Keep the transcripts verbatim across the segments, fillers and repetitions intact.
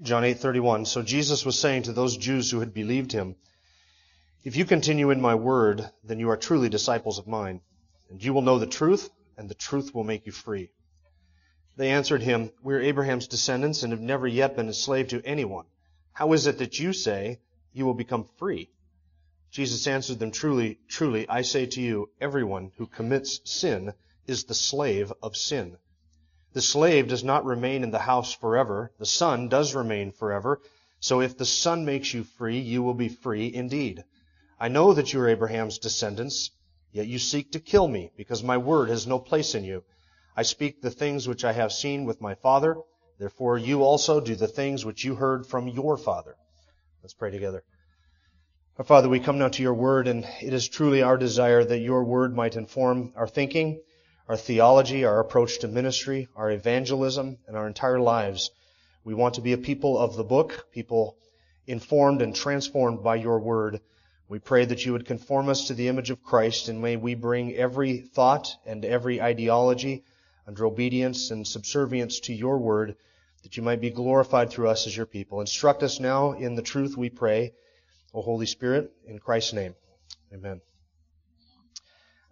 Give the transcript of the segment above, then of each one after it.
John eight thirty-one, so Jesus was saying to those Jews who had believed him, if you continue in my word, then you are truly disciples of mine, and you will know the truth, and the truth will make you free. They answered him, we are Abraham's descendants and have never yet been a slave to anyone. How is it that you say you will become free? Jesus answered them, truly, truly, I say to you, everyone who commits sin is the slave of sin. The slave does not remain in the house forever. The son does remain forever. So if the son makes you free, you will be free indeed. I know that you are Abraham's descendants, yet you seek to kill me, because my word has no place in you. I speak the things which I have seen with my Father. Therefore you also do the things which you heard from your father. Let's pray together. Our Father, we come now to your word, and it is truly our desire that your word might inform our thinking, our theology, our approach to ministry, our evangelism, and our entire lives. We want to be a people of the book, people informed and transformed by your word. We pray that you would conform us to the image of Christ, and may we bring every thought and every ideology under obedience and subservience to your word, that you might be glorified through us as your people. Instruct us now in the truth, we pray, O Holy Spirit, in Christ's name. Amen.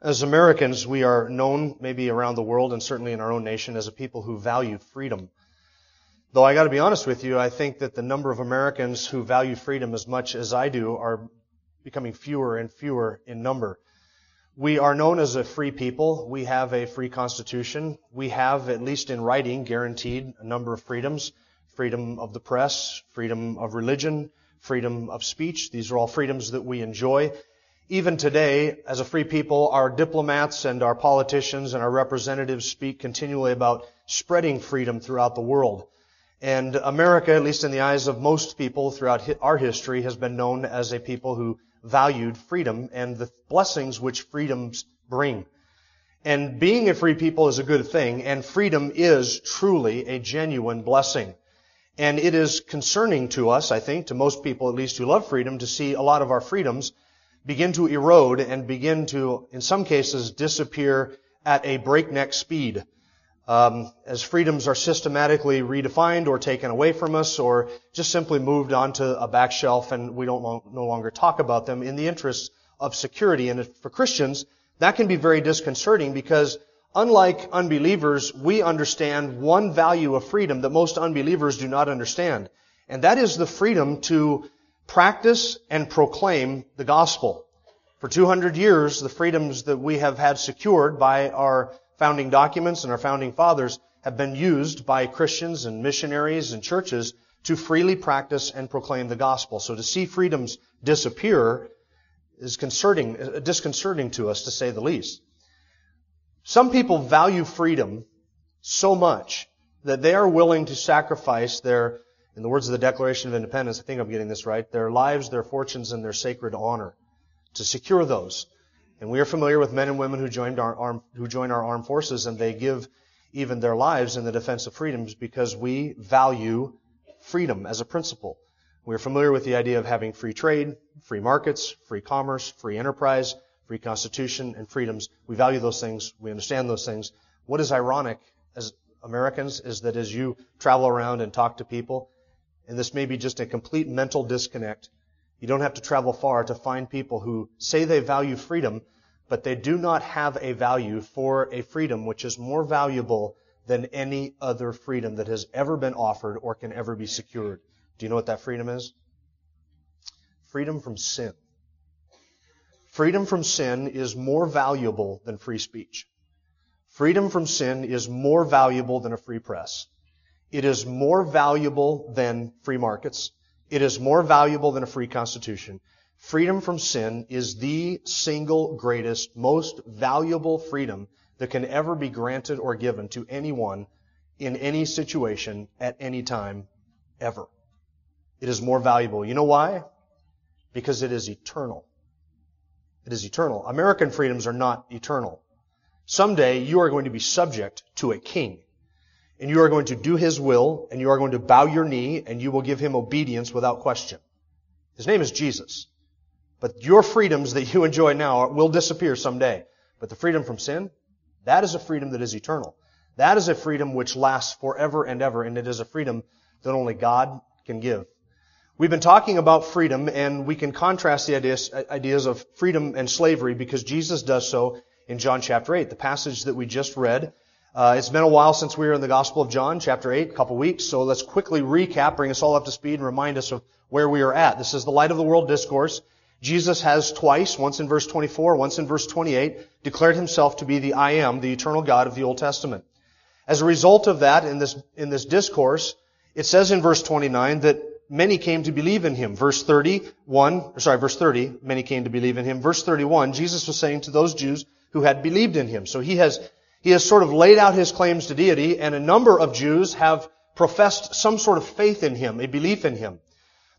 As Americans, we are known maybe around the world and certainly in our own nation as a people who value freedom. Though I got to be honest with you, I think that the number of Americans who value freedom as much as I do are becoming fewer and fewer in number. We are known as a free people. We have a free constitution. We have, at least in writing, guaranteed a number of freedoms. Freedom of the press, freedom of religion, freedom of speech. These are all freedoms that we enjoy. Even today, as a free people, our diplomats and our politicians and our representatives speak continually about spreading freedom throughout the world. And America, at least in the eyes of most people throughout our history, has been known as a people who valued freedom and the blessings which freedoms bring. And being a free people is a good thing, and freedom is truly a genuine blessing. And it is concerning to us, I think, to most people at least who love freedom, to see a lot of our freedoms begin to erode and begin to, in some cases, disappear at a breakneck speed. Um, as freedoms are systematically redefined or taken away from us or just simply moved onto a back shelf and we don't long, no longer talk about them in the interests of security. And for Christians, that can be very disconcerting because unlike unbelievers, we understand one value of freedom that most unbelievers do not understand. And that is the freedom to practice and proclaim the gospel. For two hundred years, the freedoms that we have had secured by our founding documents and our founding fathers have been used by Christians and missionaries and churches to freely practice and proclaim the gospel. So to see freedoms disappear is concerning, disconcerting to us, to say the least. Some people value freedom so much that they are willing to sacrifice their, in the words of the Declaration of Independence, I think I'm getting this right, their lives, their fortunes, and their sacred honor, to secure those. And we are familiar with men and women who joined our armed, who join our armed forces, and they give even their lives in the defense of freedoms because we value freedom as a principle. We are familiar with the idea of having free trade, free markets, free commerce, free enterprise, free constitution, and freedoms. We value those things. We understand those things. What is ironic as Americans is that as you travel around and talk to people, and this may be just a complete mental disconnect, you don't have to travel far to find people who say they value freedom, but they do not have a value for a freedom which is more valuable than any other freedom that has ever been offered or can ever be secured. Do you know what that freedom is? Freedom from sin. Freedom from sin is more valuable than free speech. Freedom from sin is more valuable than a free press. It is more valuable than free markets. It is more valuable than a free constitution. Freedom from sin is the single greatest, most valuable freedom that can ever be granted or given to anyone in any situation at any time ever. It is more valuable. You know why? Because it is eternal. It is eternal. American freedoms are not eternal. Someday you are going to be subject to a king. And you are going to do his will, and you are going to bow your knee, and you will give him obedience without question. His name is Jesus. But your freedoms that you enjoy now will disappear someday. But the freedom from sin, that is a freedom that is eternal. That is a freedom which lasts forever and ever, and it is a freedom that only God can give. We've been talking about freedom, and we can contrast the ideas, ideas of freedom and slavery because Jesus does so in John chapter eight, the passage that we just read. Uh, it's been a while since we were in the Gospel of John, chapter eight, a couple weeks, so let's quickly recap, bring us all up to speed, and remind us of where we are at. This is the Light of the World discourse. Jesus has twice, once in verse twenty-four, once in verse twenty-eight, declared himself to be the I Am, the eternal God of the Old Testament. As a result of that, in this, in this discourse, it says in verse twenty-nine that many came to believe in him. Verse thirty-one, or sorry, verse thirty, many came to believe in him. Verse thirty-one, Jesus was saying to those Jews who had believed in him. So he has He has sort of laid out his claims to deity, and a number of Jews have professed some sort of faith in him, a belief in him.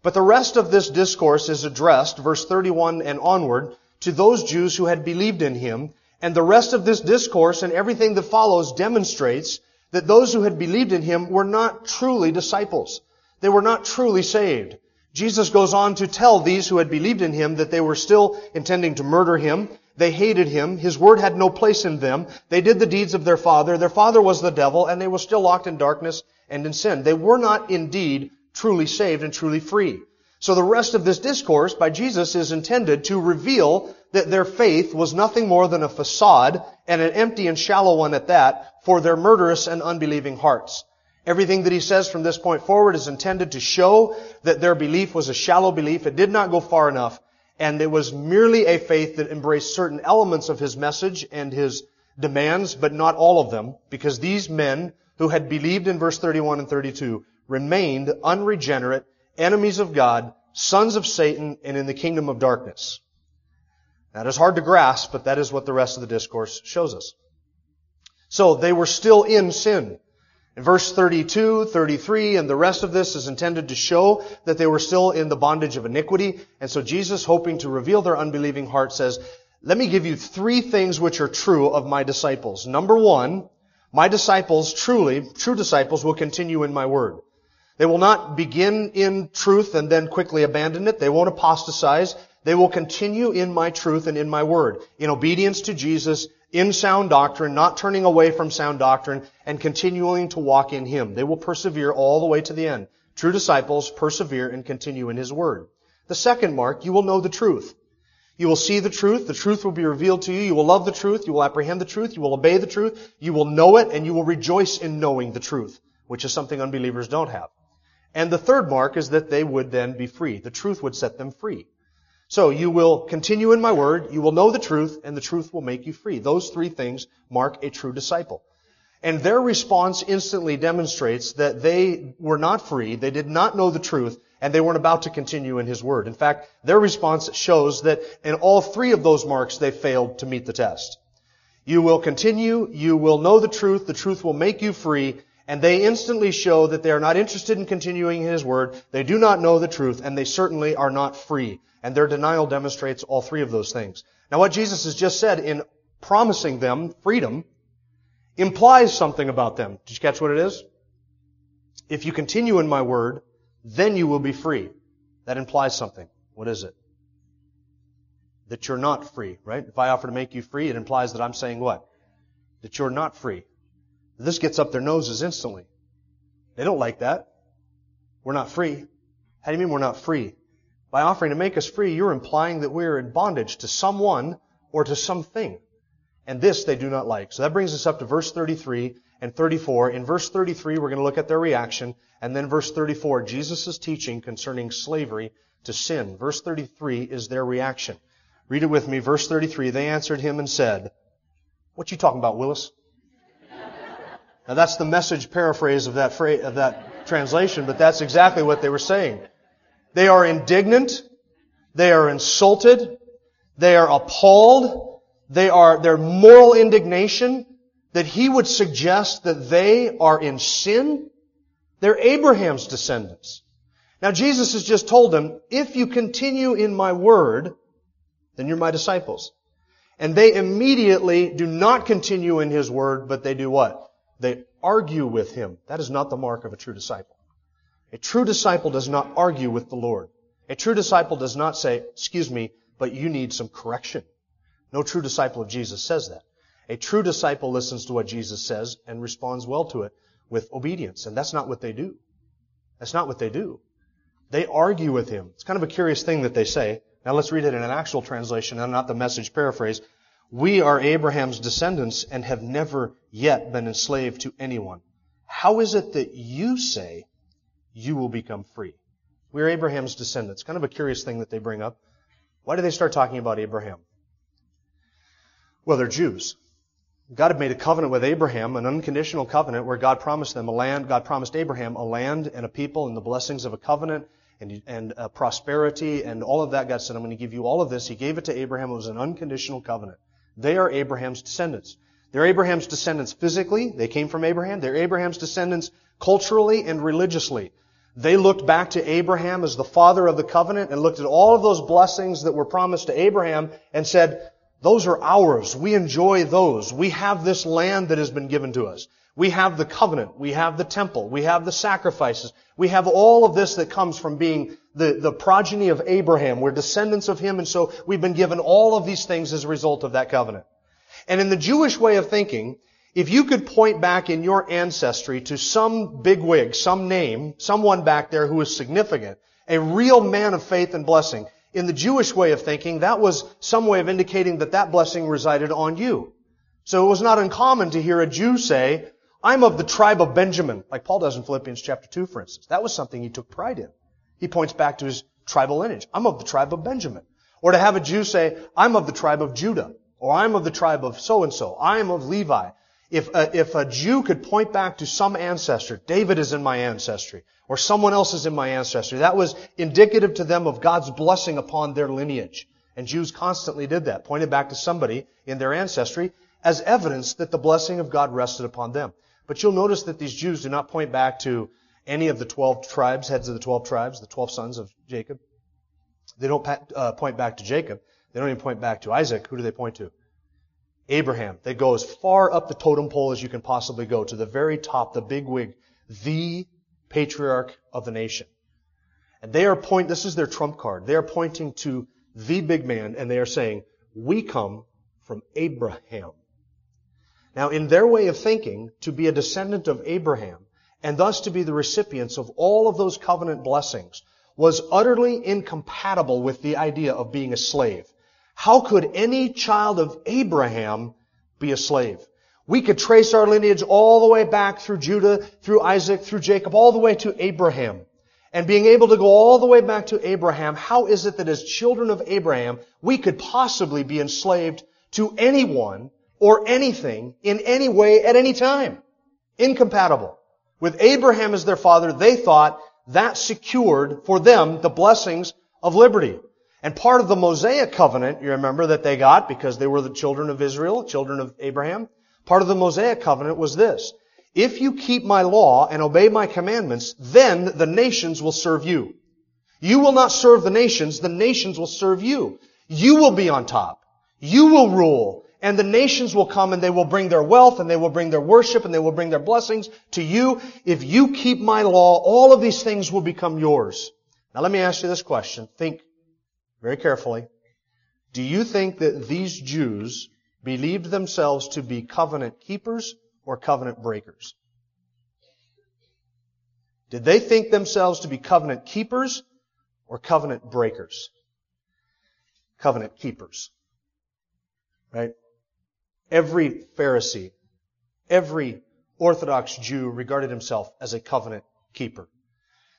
But the rest of this discourse is addressed, verse thirty-one and onward, to those Jews who had believed in him, and the rest of this discourse and everything that follows demonstrates that those who had believed in him were not truly disciples. They were not truly saved. Jesus goes on to tell these who had believed in him that they were still intending to murder him. They hated him. His word had no place in them. They did the deeds of their father. Their father was the devil, and they were still locked in darkness and in sin. They were not indeed truly saved and truly free. So the rest of this discourse by Jesus is intended to reveal that their faith was nothing more than a facade, and an empty and shallow one at that, for their murderous and unbelieving hearts. Everything that he says from this point forward is intended to show that their belief was a shallow belief. It did not go far enough. And it was merely a faith that embraced certain elements of his message and his demands, but not all of them, because these men who had believed in verse thirty-one and thirty-two remained unregenerate, enemies of God, sons of Satan, and in the kingdom of darkness. That is hard to grasp, but that is what the rest of the discourse shows us. So they were still in sin. In verse thirty-two, thirty-three, and the rest of this is intended to show that they were still in the bondage of iniquity. And so Jesus, hoping to reveal their unbelieving heart, says, let me give you three things which are true of my disciples. Number one, my disciples, truly, true disciples, will continue in my word. They will not begin in truth and then quickly abandon it. They won't apostatize. They will continue in my truth and in my word, in obedience to Jesus, in sound doctrine, not turning away from sound doctrine, and continuing to walk in him. They will persevere all the way to the end. True disciples persevere and continue in his word. The second mark, you will know the truth. You will see the truth. The truth will be revealed to you. You will love the truth. You will apprehend the truth. You will obey the truth. You will know it, and you will rejoice in knowing the truth, which is something unbelievers don't have. And the third mark is that they would then be free. The truth would set them free. So you will continue in my word, you will know the truth, and the truth will make you free. Those three things mark a true disciple. And their response instantly demonstrates that they were not free, they did not know the truth, and they weren't about to continue in his word. In fact, their response shows that in all three of those marks, they failed to meet the test. You will continue, you will know the truth, the truth will make you free, and they instantly show that they are not interested in continuing in his word, they do not know the truth, and they certainly are not free. And their denial demonstrates all three of those things. Now what Jesus has just said in promising them freedom implies something about them. Did you catch what it is? If you continue in my word, then you will be free. That implies something. What is it? That you're not free, right? If I offer to make you free, it implies that I'm saying what? That you're not free. This gets up their noses instantly. They don't like that. We're not free. How do you mean we're not free? By offering to make us free, you're implying that we're in bondage to someone or to something. And this they do not like. So that brings us up to verse thirty-three and thirty-four. In verse thirty-three, we're going to look at their reaction. And then verse thirty-four, Jesus' teaching concerning slavery to sin. Verse thirty-three is their reaction. Read it with me. Verse thirty-three, they answered him and said, what you talking about, Willis? Now that's the Message paraphrase of that phrase, of that translation, but that's exactly what they were saying. They are indignant. They are insulted. They are appalled. They are, their moral indignation that he would suggest that they are in sin. They're Abraham's descendants. Now Jesus has just told them, if you continue in my word, then you're my disciples. And they immediately do not continue in his word, but they do what? They argue with him. That is not the mark of a true disciple. A true disciple does not argue with the Lord. A true disciple does not say, excuse me, but you need some correction. No true disciple of Jesus says that. A true disciple listens to what Jesus says and responds well to it with obedience. And that's not what they do. That's not what they do. They argue with him. It's kind of a curious thing that they say. Now let's read it in an actual translation and not the Message paraphrase. We are Abraham's descendants and have never yet been enslaved to anyone. How is it that you say you will become free? We are Abraham's descendants. Kind of a curious thing that they bring up. Why do they start talking about Abraham? Well, they're Jews. God had made a covenant with Abraham, an unconditional covenant where God promised them a land. God promised Abraham a land and a people and the blessings of a covenant. And, and uh, prosperity and all of that. God said, I'm going to give you all of this. He gave it to Abraham. It was an unconditional covenant. They are Abraham's descendants. They're Abraham's descendants physically. They came from Abraham. They're Abraham's descendants culturally and religiously. They looked back to Abraham as the father of the covenant and looked at all of those blessings that were promised to Abraham and said, those are ours. We enjoy those. We have this land that has been given to us. We have the covenant, we have the temple, we have the sacrifices, we have all of this that comes from being the, the progeny of Abraham. We're descendants of him, and so we've been given all of these things as a result of that covenant. And in the Jewish way of thinking, if you could point back in your ancestry to some bigwig, some name, someone back there who is significant, a real man of faith and blessing, in the Jewish way of thinking, that was some way of indicating that that blessing resided on you. So it was not uncommon to hear a Jew say, I'm of the tribe of Benjamin, like Paul does in Philippians chapter two, for instance. That was something he took pride in. He points back to his tribal lineage. I'm of the tribe of Benjamin. Or to have a Jew say, I'm of the tribe of Judah, or I'm of the tribe of so-and-so, I'm of Levi. If a, if a Jew could point back to some ancestor, David is in my ancestry, or someone else is in my ancestry, that was indicative to them of God's blessing upon their lineage. And Jews constantly did that, pointed back to somebody in their ancestry as evidence that the blessing of God rested upon them. But you'll notice that these Jews do not point back to any of the twelve tribes, heads of the twelve tribes, the twelve sons of Jacob. They don't uh, point back to Jacob. They don't even point back to Isaac. Who do they point to? Abraham. They go as far up the totem pole as you can possibly go, to the very top, the bigwig, the patriarch of the nation. And they are point. This is their trump card. They are pointing to the big man, and they are saying, we come from Abraham. Now, in their way of thinking, to be a descendant of Abraham, and thus to be the recipients of all of those covenant blessings, was utterly incompatible with the idea of being a slave. How could any child of Abraham be a slave? We could trace our lineage all the way back through Judah, through Isaac, through Jacob, all the way to Abraham. And being able to go all the way back to Abraham, how is it that as children of Abraham, we could possibly be enslaved to anyone or anything, in any way, at any time? Incompatible. With Abraham as their father, they thought that secured for them the blessings of liberty. And part of the Mosaic covenant, you remember, that they got because they were the children of Israel, children of Abraham, part of the Mosaic covenant was this: if you keep my law and obey my commandments, then the nations will serve you. You will not serve the nations, the nations will serve you. You will be on top. You will rule. And the nations will come and they will bring their wealth and they will bring their worship and they will bring their blessings to you. If you keep my law, all of these things will become yours. Now let me ask you this question. Think very carefully. Do you think that these Jews believed themselves to be covenant keepers or covenant breakers? Did they think themselves to be covenant keepers or covenant breakers? Covenant keepers. Right? Every Pharisee, every Orthodox Jew regarded himself as a covenant keeper.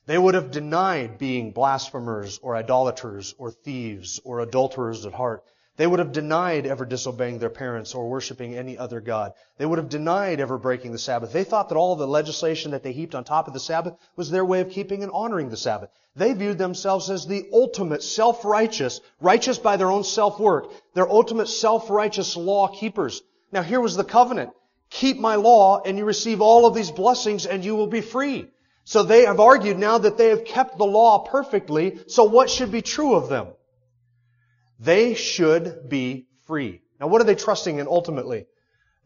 They would have denied being blasphemers or idolaters or thieves or adulterers at heart. They would have denied ever disobeying their parents or worshiping any other god. They would have denied ever breaking the Sabbath. They thought that all the legislation that they heaped on top of the Sabbath was their way of keeping and honoring the Sabbath. They viewed themselves as the ultimate self-righteous, righteous by their own self-work, their ultimate self-righteous law keepers. Now here was the covenant. Keep my law and you receive all of these blessings and you will be free. So they have argued now that they have kept the law perfectly, so what should be true of them? They should be free. Now what are they trusting in ultimately?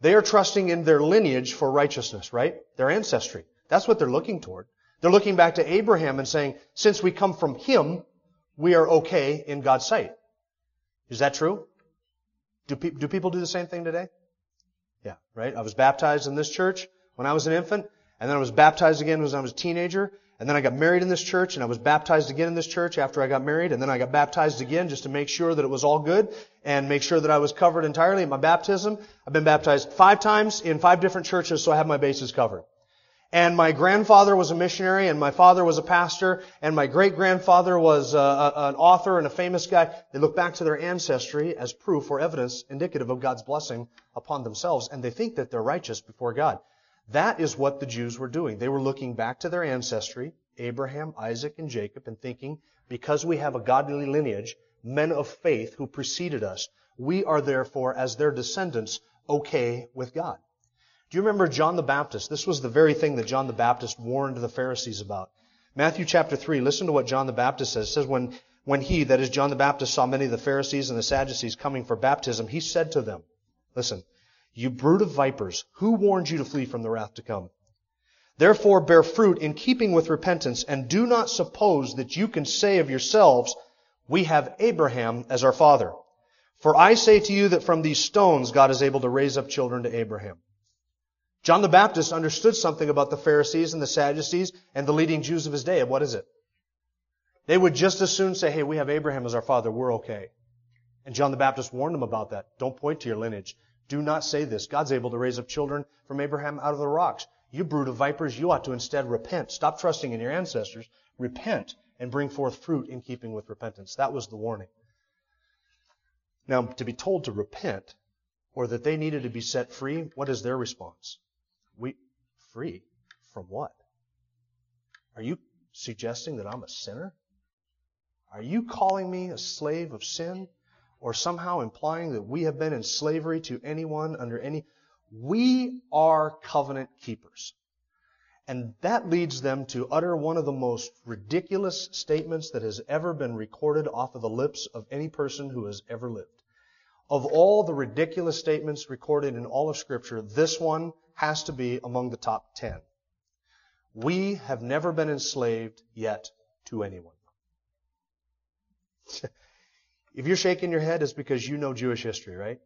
They are trusting in their lineage for righteousness, right? Their ancestry. That's what they're looking toward. They're looking back to Abraham and saying, since we come from him, we are okay in God's sight. Is that true? Do, pe- do people do the same thing today? Yeah, right? I was baptized in this church when I was an infant, and then I was baptized again when I was a teenager, and then I got married in this church, and I was baptized again in this church after I got married, and then I got baptized again just to make sure that it was all good and make sure that I was covered entirely in my baptism. I've been baptized five times in five different churches, so I have my bases covered. And my grandfather was a missionary, and my father was a pastor, and my great-grandfather was a, a, an author and a famous guy. They look back to their ancestry as proof or evidence indicative of God's blessing upon themselves, and they think that they're righteous before God. That is what the Jews were doing. They were looking back to their ancestry, Abraham, Isaac, and Jacob, and thinking, because we have a godly lineage, men of faith who preceded us, we are therefore, as their descendants, okay with God. Do you remember John the Baptist? This was the very thing that John the Baptist warned the Pharisees about. Matthew chapter three, listen to what John the Baptist says. It says, when, when he, that is John the Baptist, saw many of the Pharisees and the Sadducees coming for baptism, he said to them, listen, you brood of vipers, who warned you to flee from the wrath to come? Therefore bear fruit in keeping with repentance, and do not suppose that you can say of yourselves, we have Abraham as our father. For I say to you that from these stones God is able to raise up children to Abraham. John the Baptist understood something about the Pharisees and the Sadducees and the leading Jews of his day. And what is it? They would just as soon say, hey, we have Abraham as our father. We're okay. And John the Baptist warned them about that. Don't point to your lineage. Do not say this. God's able to raise up children from Abraham out of the rocks. You brood of vipers, you ought to instead repent. Stop trusting in your ancestors. Repent and bring forth fruit in keeping with repentance. That was the warning. Now, to be told to repent or that they needed to be set free, what is their response? We free from what? Are you suggesting that I'm a sinner? Are you calling me a slave of sin? Or somehow implying that we have been in slavery to anyone under any... We are covenant keepers. And that leads them to utter one of the most ridiculous statements that has ever been recorded off of the lips of any person who has ever lived. Of all the ridiculous statements recorded in all of Scripture, this one has to be among the top ten. We have never been enslaved yet to anyone. If you're shaking your head, it's because you know Jewish history, right?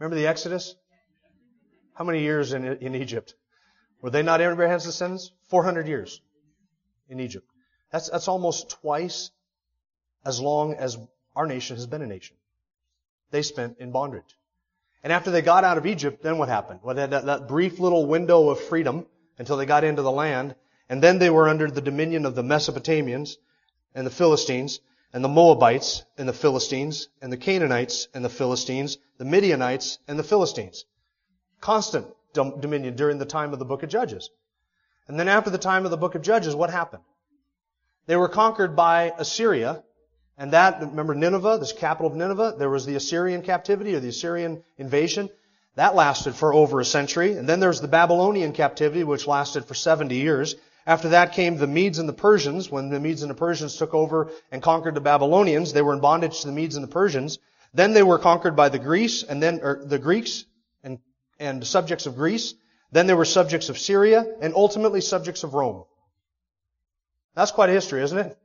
Remember the Exodus? How many years in, in Egypt? Were they not Abraham's descendants? four hundred years in Egypt. That's, that's almost twice as long as our nation has been a nation. They spent in bondage. And after they got out of Egypt, then what happened? Well, they had that, that brief little window of freedom until they got into the land. And then they were under the dominion of the Mesopotamians and the Philistines and the Moabites and the Philistines and the Canaanites and the Philistines, the Midianites and the Philistines. Constant dom- dominion during the time of the book of Judges. And then after the time of the book of Judges, what happened? They were conquered by Assyria. And that, remember Nineveh, this capital of Nineveh, there was the Assyrian captivity or the Assyrian invasion. That lasted for over a century. And then there's the Babylonian captivity, which lasted for seventy years. After that came the Medes and the Persians. When the Medes and the Persians took over and conquered the Babylonians, they were in bondage to the Medes and the Persians. Then they were conquered by the Greece and then, or the Greeks and, and subjects of Greece. Then they were subjects of Syria and ultimately subjects of Rome. That's quite a history, isn't it?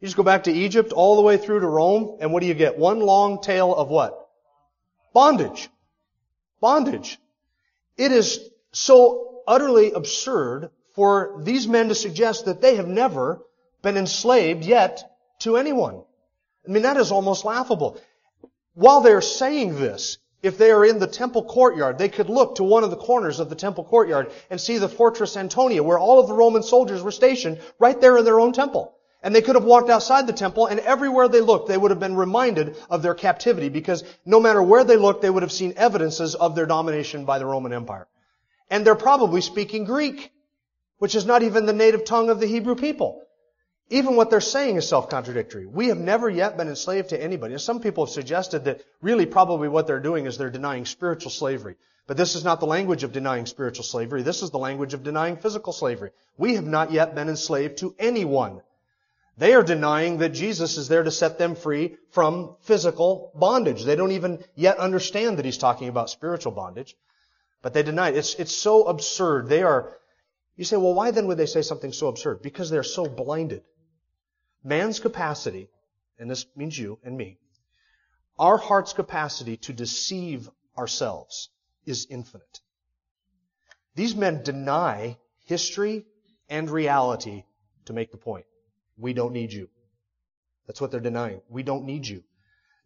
You just go back to Egypt all the way through to Rome, and what do you get? One long tale of what? Bondage. Bondage. It is so utterly absurd for these men to suggest that they have never been enslaved yet to anyone. I mean, that is almost laughable. While they're saying this, if they are in the temple courtyard, they could look to one of the corners of the temple courtyard and see the Fortress Antonia, where all of the Roman soldiers were stationed, right there in their own temple. And they could have walked outside the temple, and everywhere they looked, they would have been reminded of their captivity, because no matter where they looked, they would have seen evidences of their domination by the Roman Empire. And they're probably speaking Greek, which is not even the native tongue of the Hebrew people. Even what they're saying is self-contradictory. We have never yet been enslaved to anybody. And some people have suggested that really probably what they're doing is they're denying spiritual slavery. But this is not the language of denying spiritual slavery. This is the language of denying physical slavery. We have not yet been enslaved to anyone. They are denying that Jesus is there to set them free from physical bondage. They don't even yet understand that he's talking about spiritual bondage. But they deny it. It's, it's so absurd. They are, you say, well, why then would they say something so absurd? Because they're so blinded. Man's capacity, and this means you and me, our heart's capacity to deceive ourselves is infinite. These men deny history and reality to make the point. We don't need you. That's what they're denying. We don't need you.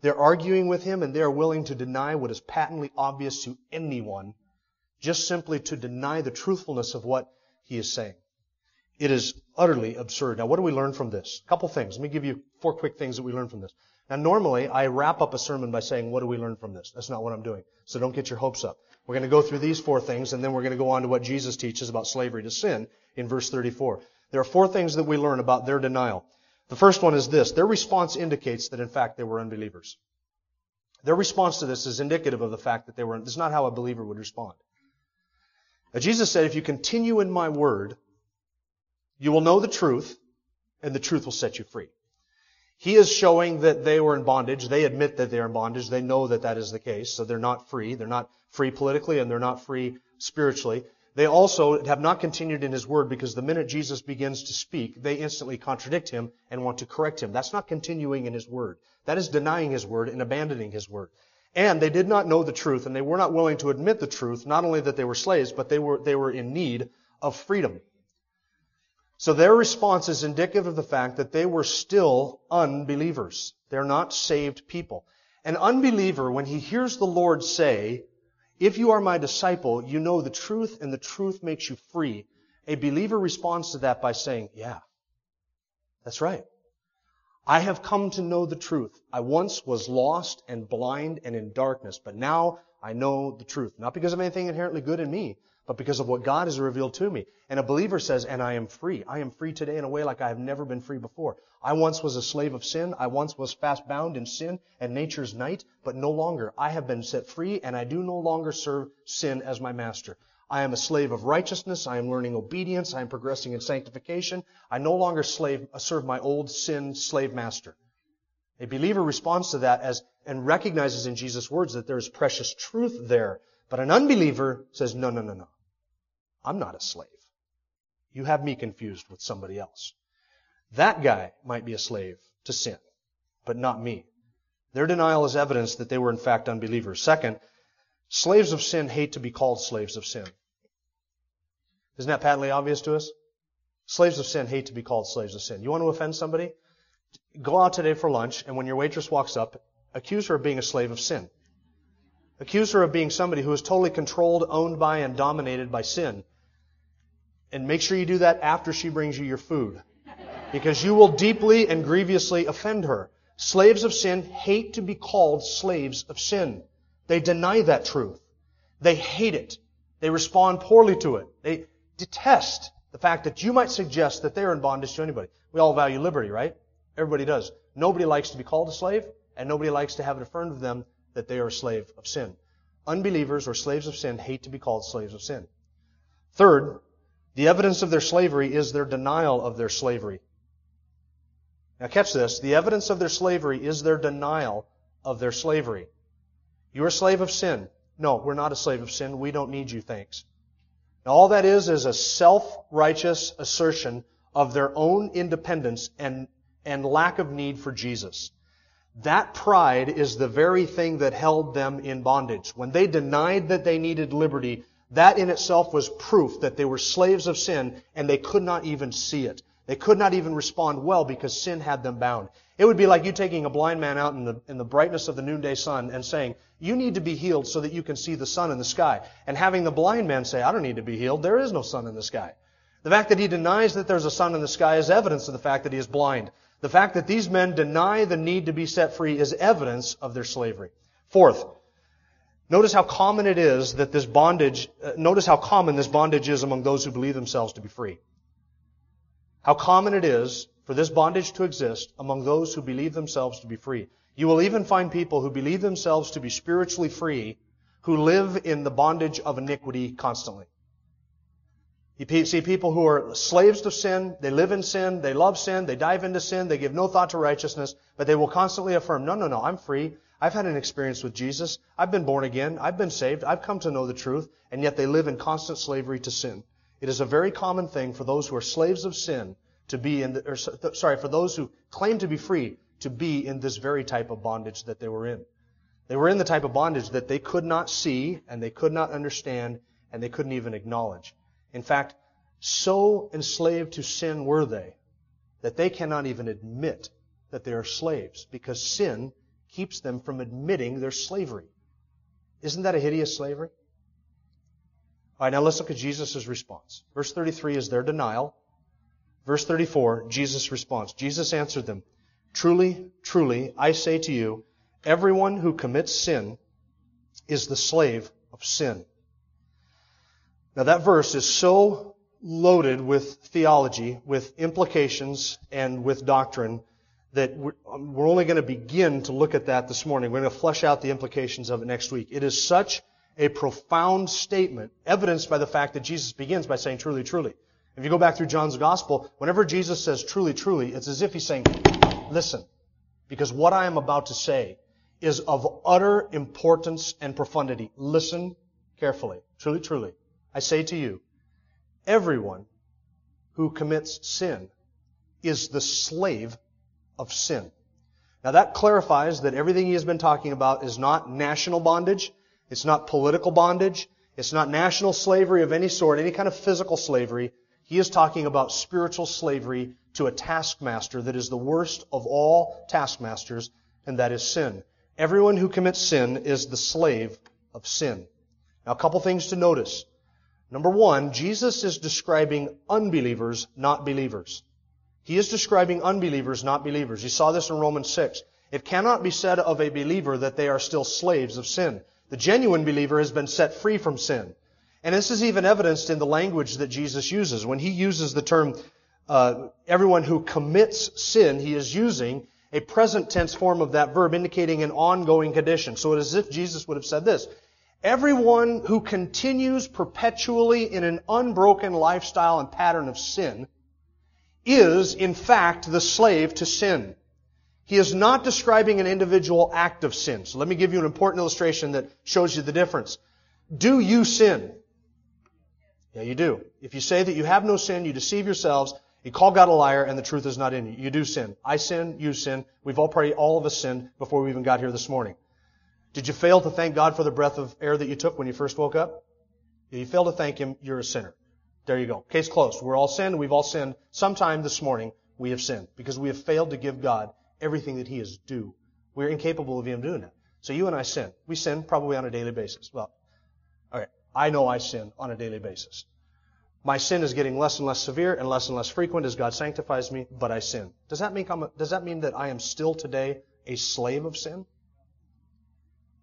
They're arguing with him, and they're willing to deny what is patently obvious to anyone, just simply to deny the truthfulness of what he is saying. It is utterly absurd. Now, what do we learn from this? A couple things. Let me give you four quick things that we learn from this. Now, normally, I wrap up a sermon by saying, what do we learn from this? That's not what I'm doing. So don't get your hopes up. We're going to go through these four things, and then we're going to go on to what Jesus teaches about slavery to sin in verse thirty-four. There are four things that we learn about their denial. The first one is this. Their response indicates that, in fact, they were unbelievers. Their response to this is indicative of the fact that they were, this is not how a believer would respond. Now, Jesus said, if you continue in my word, you will know the truth, and the truth will set you free. He is showing that they were in bondage. They admit that they're in bondage. They know that that is the case. So they're not free. They're not free politically, and they're not free spiritually. They also have not continued in his word, because the minute Jesus begins to speak, they instantly contradict him and want to correct him. That's not continuing in his word. That is denying his word and abandoning his word. And they did not know the truth, and they were not willing to admit the truth, not only that they were slaves, but they were, they were in need of freedom. So their response is indicative of the fact that they were still unbelievers. They're not saved people. An unbeliever, when he hears the Lord say, if you are my disciple, you know the truth, and the truth makes you free, a believer responds to that by saying, yeah, that's right. I have come to know the truth. I once was lost and blind and in darkness, but now I know the truth. Not because of anything inherently good in me, but because of what God has revealed to me. And a believer says, and I am free. I am free today in a way like I have never been free before. I once was a slave of sin. I once was fast bound in sin and nature's night, but no longer. I have been set free, and I do no longer serve sin as my master. I am a slave of righteousness. I am learning obedience. I am progressing in sanctification. I no longer slave, serve my old sin slave master. A believer responds to that as and recognizes in Jesus' words that there is precious truth there. But an unbeliever says, no, no, no, no. I'm not a slave. You have me confused with somebody else. That guy might be a slave to sin, but not me. Their denial is evidence that they were in fact unbelievers. Second, slaves of sin hate to be called slaves of sin. Isn't that patently obvious to us? Slaves of sin hate to be called slaves of sin. You want to offend somebody? Go out today for lunch, and when your waitress walks up, accuse her of being a slave of sin. Accuse her of being somebody who is totally controlled, owned by, and dominated by sin. And make sure you do that after she brings you your food, because you will deeply and grievously offend her. Slaves of sin hate to be called slaves of sin. They deny that truth. They hate it. They respond poorly to it. They detest the fact that you might suggest that they are in bondage to anybody. We all value liberty, right? Everybody does. Nobody likes to be called a slave, and nobody likes to have it affirmed of them that they are a slave of sin. Unbelievers or slaves of sin hate to be called slaves of sin. Third, the evidence of their slavery is their denial of their slavery. Now catch this. The evidence of their slavery is their denial of their slavery. You're a slave of sin. No, we're not a slave of sin. We don't need you, thanks. Now all that is is a self-righteous assertion of their own independence and, and lack of need for Jesus. That pride is the very thing that held them in bondage. When they denied that they needed liberty, that in itself was proof that they were slaves of sin, and they could not even see it. They could not even respond well because sin had them bound. It would be like you taking a blind man out in the, in the brightness of the noonday sun and saying, you need to be healed so that you can see the sun in the sky. And having the blind man say, I don't need to be healed. There is no sun in the sky. The fact that he denies that there's a sun in the sky is evidence of the fact that he is blind. The fact that these men deny the need to be set free is evidence of their slavery. Fourth, notice how common it is that this bondage, uh, notice how common this bondage is among those who believe themselves to be free. How common it is for this bondage to exist among those who believe themselves to be free. You will even find people who believe themselves to be spiritually free who live in the bondage of iniquity constantly. You see people who are slaves to sin, they live in sin, they love sin, they dive into sin, they give no thought to righteousness, but they will constantly affirm, no, no, no, I'm free. I've had an experience with Jesus. I've been born again. I've been saved. I've come to know the truth, and yet they live in constant slavery to sin. It is a very common thing for those who are slaves of sin to be in, the, or sorry, for those who claim to be free to be in this very type of bondage that they were in. They were in the type of bondage that they could not see, and they could not understand, and they couldn't even acknowledge. In fact, so enslaved to sin were they that they cannot even admit that they are slaves, because sin keeps them from admitting their slavery. Isn't that a hideous slavery? All right, now let's look at Jesus' response. Verse thirty-three is their denial. Verse thirty-four, Jesus' response. Jesus answered them, "Truly, truly, I say to you, everyone who commits sin is the slave of sin." Now that verse is so loaded with theology, with implications, and with doctrine that we're only going to begin to look at that this morning. We're going to flesh out the implications of it next week. It is such a profound statement, evidenced by the fact that Jesus begins by saying, "Truly, truly." If you go back through John's Gospel, whenever Jesus says, "Truly, truly," it's as if he's saying, listen, because what I am about to say is of utter importance and profundity. Listen carefully. Truly, truly, I say to you, everyone who commits sin is the slave of sin. Now that clarifies that everything he has been talking about is not national bondage. It's not political bondage. It's not national slavery of any sort, any kind of physical slavery. He is talking about spiritual slavery to a taskmaster that is the worst of all taskmasters, and that is sin. Everyone who commits sin is the slave of sin. Now, a couple things to notice. Number one, Jesus is describing unbelievers, not believers. He is describing unbelievers, not believers. You saw this in Romans six. It cannot be said of a believer that they are still slaves of sin. The genuine believer has been set free from sin. And this is even evidenced in the language that Jesus uses. When he uses the term uh, everyone who commits sin, he is using a present tense form of that verb indicating an ongoing condition. So it is as if Jesus would have said this: everyone who continues perpetually in an unbroken lifestyle and pattern of sin is, in fact, the slave to sin. He is not describing an individual act of sin. So let me give you an important illustration that shows you the difference. Do you sin? Yeah, you do. If you say that you have no sin, you deceive yourselves, you call God a liar, and the truth is not in you. You do sin. I sin, you sin. We've all probably, all of us sinned before we even got here this morning. Did you fail to thank God for the breath of air that you took when you first woke up? If you fail to thank Him, you're a sinner. There you go. Case closed. We're all sinned. We've all sinned. Sometime this morning, we have sinned because we have failed to give God everything that He is due. We're incapable of Him doing that. So you and I sin. We sin probably on a daily basis. Well, all right. I know I sin on a daily basis. My sin is getting less and less severe and less and less frequent as God sanctifies me, but I sin. Does that mean, I'm, does that, mean that I am still today a slave of sin?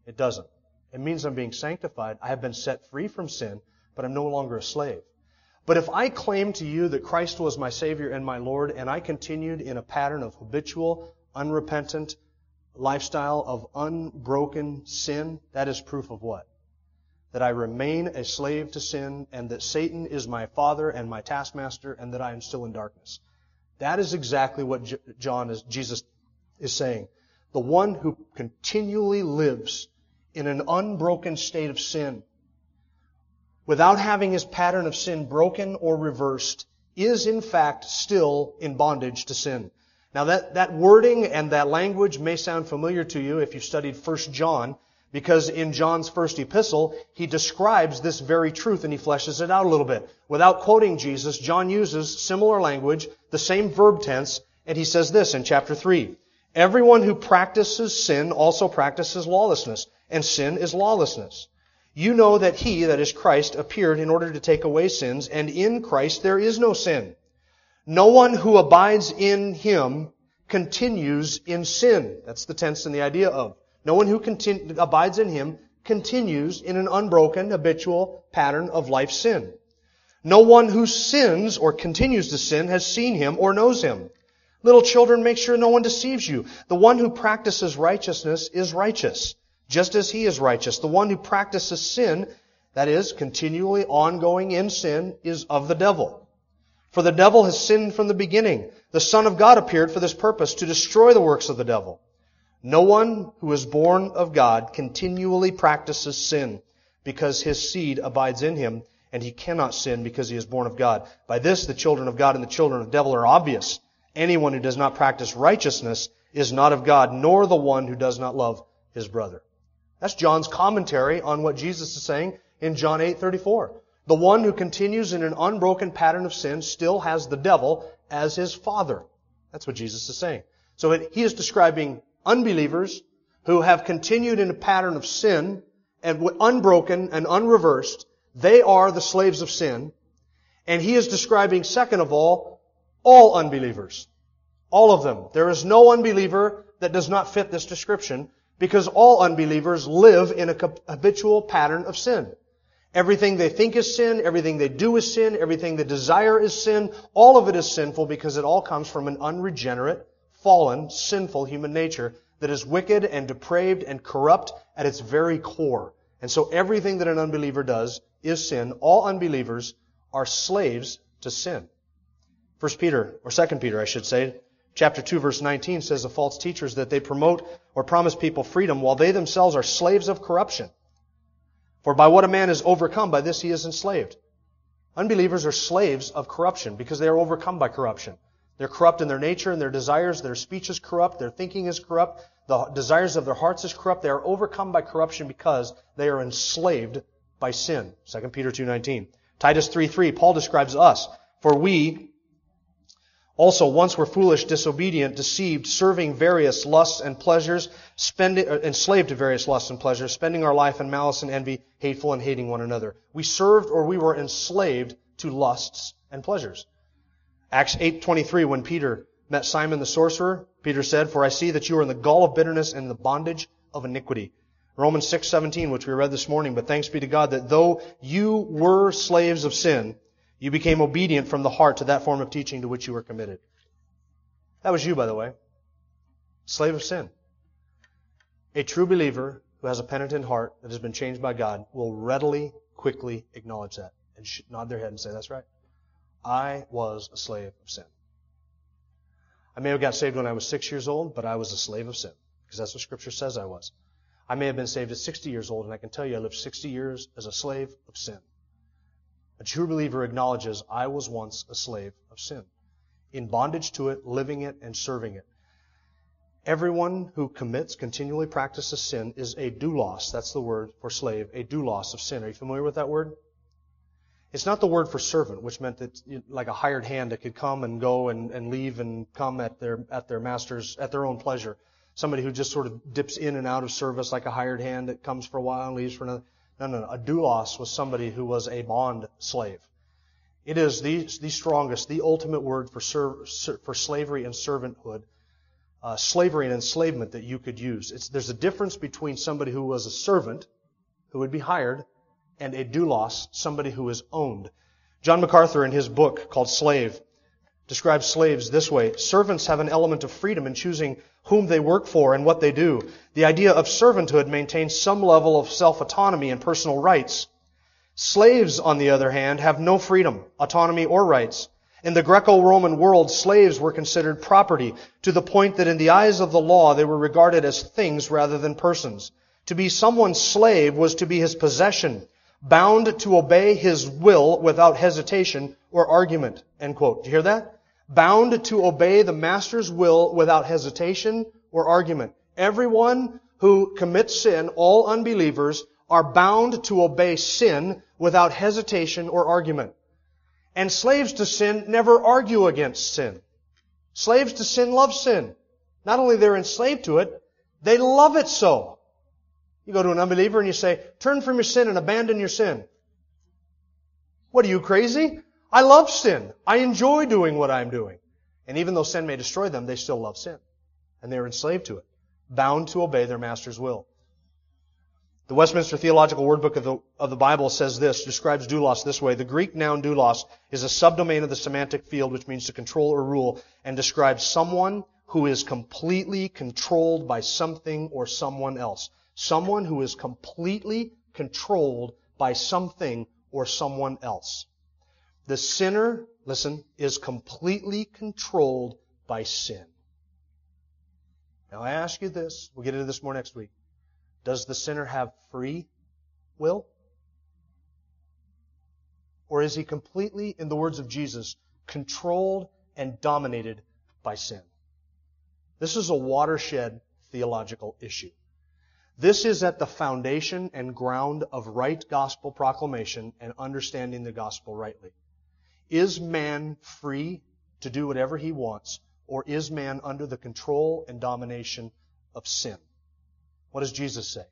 It doesn't. It means I'm being sanctified. I have been set free from sin, but I'm no longer a slave. But if I claim to you that Christ was my Savior and my Lord, and I continued in a pattern of habitual, unrepentant lifestyle of unbroken sin, that is proof of what? That I remain a slave to sin, and that Satan is my father and my taskmaster, and that I am still in darkness. That is exactly what John is, Jesus is saying. The one who continually lives in an unbroken state of sin, without having his pattern of sin broken or reversed, is in fact still in bondage to sin. Now that, that wording and that language may sound familiar to you if you studied First John, because in John's first epistle, he describes this very truth and he fleshes it out a little bit. Without quoting Jesus, John uses similar language, the same verb tense, and he says this in chapter three. Everyone who practices sin also practices lawlessness, and sin is lawlessness. You know that He, that is Christ, appeared in order to take away sins, and in Christ there is no sin. No one who abides in Him continues in sin. That's the tense and the idea of. No one who continu- abides in Him continues in an unbroken, habitual pattern of life sin. No one who sins or continues to sin has seen Him or knows Him. Little children, make sure no one deceives you. The one who practices righteousness is righteous, just as he is righteous. The one who practices sin, that is, continually ongoing in sin, is of the devil. For the devil has sinned from the beginning. The Son of God appeared for this purpose, to destroy the works of the devil. No one who is born of God continually practices sin, because his seed abides in him, and he cannot sin because he is born of God. By this, the children of God and the children of the devil are obvious. Anyone who does not practice righteousness is not of God, nor the one who does not love his brother. That's John's commentary on what Jesus is saying in John eight thirty-four. The one who continues in an unbroken pattern of sin still has the devil as his father. That's what Jesus is saying. So it, he is describing unbelievers who have continued in a pattern of sin, and unbroken and unreversed. They are the slaves of sin. And he is describing, second of all, all unbelievers. All of them. There is no unbeliever that does not fit this description, because all unbelievers live in a habitual pattern of sin. Everything they think is sin, everything they do is sin, everything they desire is sin. All of it is sinful, because it all comes from an unregenerate, fallen, sinful human nature that is wicked and depraved and corrupt at its very core. And so everything that an unbeliever does is sin. All unbelievers are slaves to sin. First Peter, or Second Peter, I should say, chapter two, verse nineteen says of false teachers that they promote or promise people freedom while they themselves are slaves of corruption. For by what a man is overcome, by this he is enslaved. Unbelievers are slaves of corruption because they are overcome by corruption. They're corrupt in their nature and their desires. Their speech is corrupt. Their thinking is corrupt. The desires of their hearts is corrupt. They are overcome by corruption because they are enslaved by sin. Second Peter two nineteen. Titus three three, Paul describes us. For we also once were foolish, disobedient, deceived, serving various lusts and pleasures, spending, enslaved to various lusts and pleasures, spending our life in malice and envy, hateful and hating one another. We served or we were enslaved to lusts and pleasures. Acts eight twenty-three, when Peter met Simon the sorcerer, Peter said, For I see that you are in the gall of bitterness and in the bondage of iniquity. Romans six seventeen, which we read this morning, But thanks be to God that though you were slaves of sin, you became obedient from the heart to that form of teaching to which you were committed. That was you, by the way. Slave of sin. A true believer who has a penitent heart that has been changed by God will readily, quickly acknowledge that and nod their head and say, That's right. I was a slave of sin. I may have got saved when I was six years old, but I was a slave of sin, because that's what Scripture says I was. I may have been saved at sixty years old, and I can tell you I lived sixty years as a slave of sin. A true believer acknowledges, I was once a slave of sin, in bondage to it, living it, and serving it. Everyone who commits, continually practices sin is a doulos. That's the word for slave, a doulos of sin. Are you familiar with that word? It's not the word for servant, which meant that like a hired hand that could come and go and, and leave and come at their at their master's, at their own pleasure. Somebody who just sort of dips in and out of service like a hired hand that comes for a while and leaves for another. No, no, no. A doulos was somebody who was a bond slave. It is the, the strongest, the ultimate word for, serv, for slavery and servanthood, uh, slavery and enslavement that you could use. It's, there's a difference between somebody who was a servant, who would be hired, and a doulos, somebody who is owned. John MacArthur, in his book called Slave, describes slaves this way. Servants have an element of freedom in choosing whom they work for and what they do. The idea of servanthood maintains some level of self-autonomy and personal rights. Slaves, on the other hand, have no freedom, autonomy, or rights. In the Greco-Roman world, slaves were considered property, to the point that in the eyes of the law they were regarded as things rather than persons. To be someone's slave was to be his possession, bound to obey his will without hesitation or argument. End quote. Do you hear that? Bound to obey the master's will without hesitation or argument. Everyone who commits sin, all unbelievers, are bound to obey sin without hesitation or argument. And slaves to sin never argue against sin. Slaves to sin love sin. Not only they're enslaved to it, they love it so. You go to an unbeliever and you say, turn from your sin and abandon your sin. What, are you crazy? I love sin. I enjoy doing what I'm doing. And even though sin may destroy them, they still love sin. And they are enslaved to it, bound to obey their master's will. The Westminster Theological Wordbook of the, of the Bible says this, describes doulos this way. The Greek noun doulos is a subdomain of the semantic field, which means to control or rule, and describes someone who is completely controlled by something or someone else. Someone who is completely controlled by something or someone else. The sinner, listen, is completely controlled by sin. Now I ask you this, we'll get into this more next week. Does the sinner have free will? Or is he completely, in the words of Jesus, controlled and dominated by sin? This is a watershed theological issue. This is at the foundation and ground of right gospel proclamation and understanding the gospel rightly. Is man free to do whatever he wants, or is man under the control and domination of sin? What does Jesus say?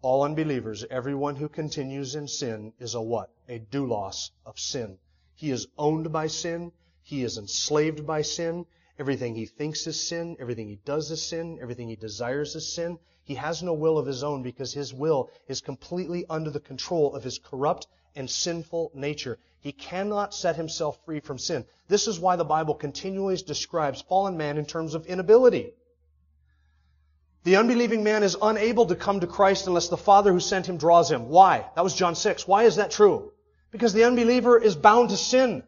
All unbelievers, everyone who continues in sin is a what? A doulos of sin. He is owned by sin. He is enslaved by sin. Everything he thinks is sin. Everything he does is sin. Everything he desires is sin. He has no will of his own because his will is completely under the control of his corrupt and sinful nature. He cannot set himself free from sin. This is why the Bible continually describes fallen man in terms of inability. The unbelieving man is unable to come to Christ unless the Father who sent him draws him. Why? That was John six. Why is that true? Because the unbeliever is bound to sin.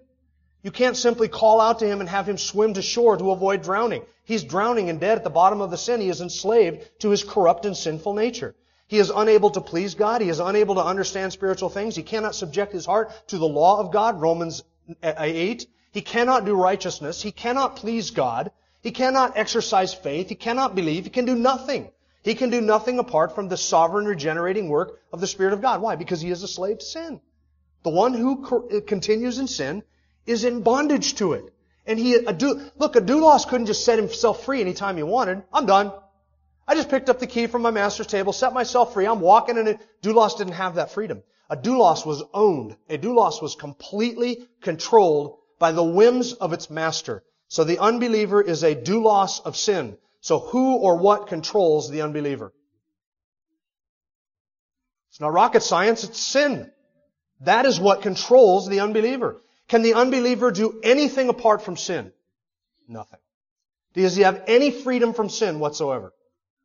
You can't simply call out to him and have him swim to shore to avoid drowning. He's drowning and dead at the bottom of the sin. He is enslaved to his corrupt and sinful nature. He is unable to please God. He is unable to understand spiritual things. He cannot subject his heart to the law of God, Romans eight. He cannot do righteousness. He cannot please God. He cannot exercise faith. He cannot believe. He can do nothing. He can do nothing apart from the sovereign regenerating work of the Spirit of God. Why? Because he is a slave to sin. The one who continues in sin is in bondage to it. And he, a do, look, a doulos couldn't just set himself free anytime he wanted. I'm done. I just picked up the key from my master's table, set myself free, I'm walking, and a doulos didn't have that freedom. A doulos was owned. A doulos was completely controlled by the whims of its master. So the unbeliever is a doulos of sin. So who or what controls the unbeliever? It's not rocket science, it's sin. That is what controls the unbeliever. Can the unbeliever do anything apart from sin? Nothing. Does he have any freedom from sin whatsoever?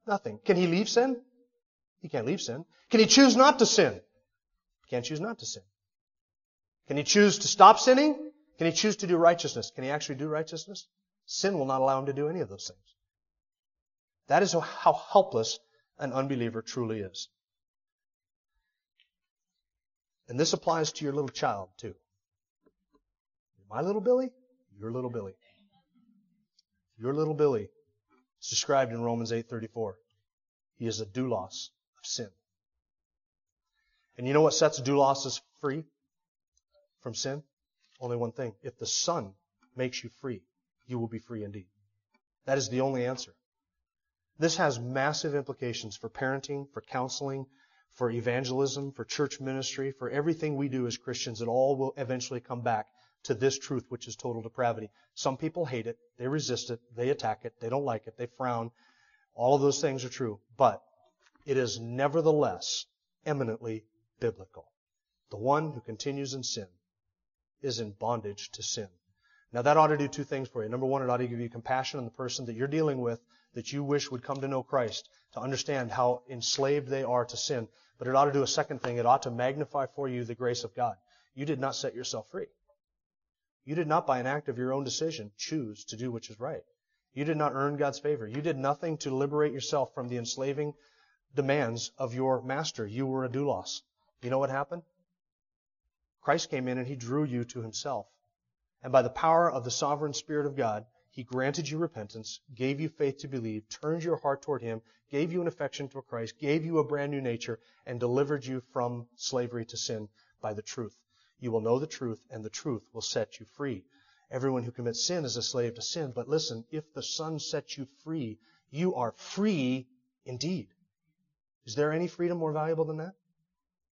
Nothing. Can he leave sin? He can't leave sin. Can he choose not to sin? He can't choose not to sin. Can he choose to stop sinning? Can he choose to do righteousness? Can he actually do righteousness? Sin will not allow him to do any of those things. That is how helpless an unbeliever truly is. And this applies to your little child too. My little Billy, your little Billy. Your little Billy is described in Romans eight thirty-four. He is a doulos of sin. And you know what sets doulos free from sin? Only one thing. If the Son makes you free, you will be free indeed. That is the only answer. This has massive implications for parenting, for counseling, for evangelism, for church ministry, for everything we do as Christians. It all will eventually come back to this truth, which is total depravity. Some people hate it, they resist it, they attack it, they don't like it, they frown. All of those things are true, but it is nevertheless eminently biblical. The one who continues in sin is in bondage to sin. Now that ought to do two things for you. Number one, it ought to give you compassion on the person that you're dealing with that you wish would come to know Christ, to understand how enslaved they are to sin. But it ought to do a second thing. It ought to magnify for you the grace of God. You did not set yourself free. You did not, by an act of your own decision, choose to do which is right. You did not earn God's favor. You did nothing to liberate yourself from the enslaving demands of your master. You were a doulos. You know what happened? Christ came in and he drew you to himself. And by the power of the sovereign Spirit of God, he granted you repentance, gave you faith to believe, turned your heart toward him, gave you an affection toward Christ, gave you a brand new nature, and delivered you from slavery to sin by the truth. You will know the truth, and the truth will set you free. Everyone who commits sin is a slave to sin. But listen, if the Son sets you free, you are free indeed. Is there any freedom more valuable than that?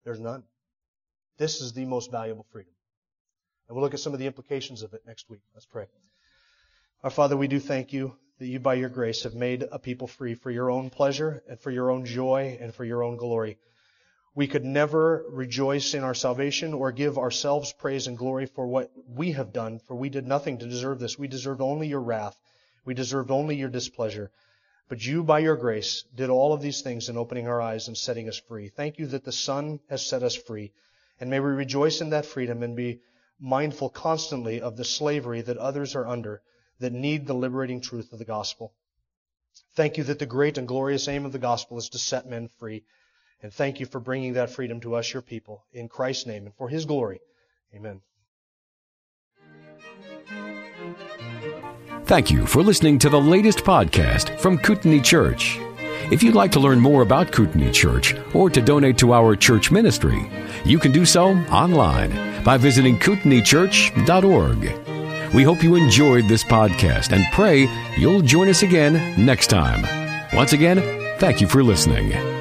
There's none. This is the most valuable freedom. And we'll look at some of the implications of it next week. Let's pray. Our Father, we do thank you that you, by your grace, have made a people free for your own pleasure and for your own joy and for your own glory. We could never rejoice in our salvation or give ourselves praise and glory for what we have done, for we did nothing to deserve this. We deserved only your wrath. We deserved only your displeasure. But you, by your grace, did all of these things in opening our eyes and setting us free. Thank you that the Son has set us free. And may we rejoice in that freedom and be mindful constantly of the slavery that others are under that need the liberating truth of the gospel. Thank you that the great and glorious aim of the gospel is to set men free. And thank you for bringing that freedom to us, your people, in Christ's name and for his glory. Amen. Thank you for listening to the latest podcast from Kootenai Church. If you'd like to learn more about Kootenai Church or to donate to our church ministry, you can do so online by visiting kootenai church dot org. We hope you enjoyed this podcast and pray you'll join us again next time. Once again, thank you for listening.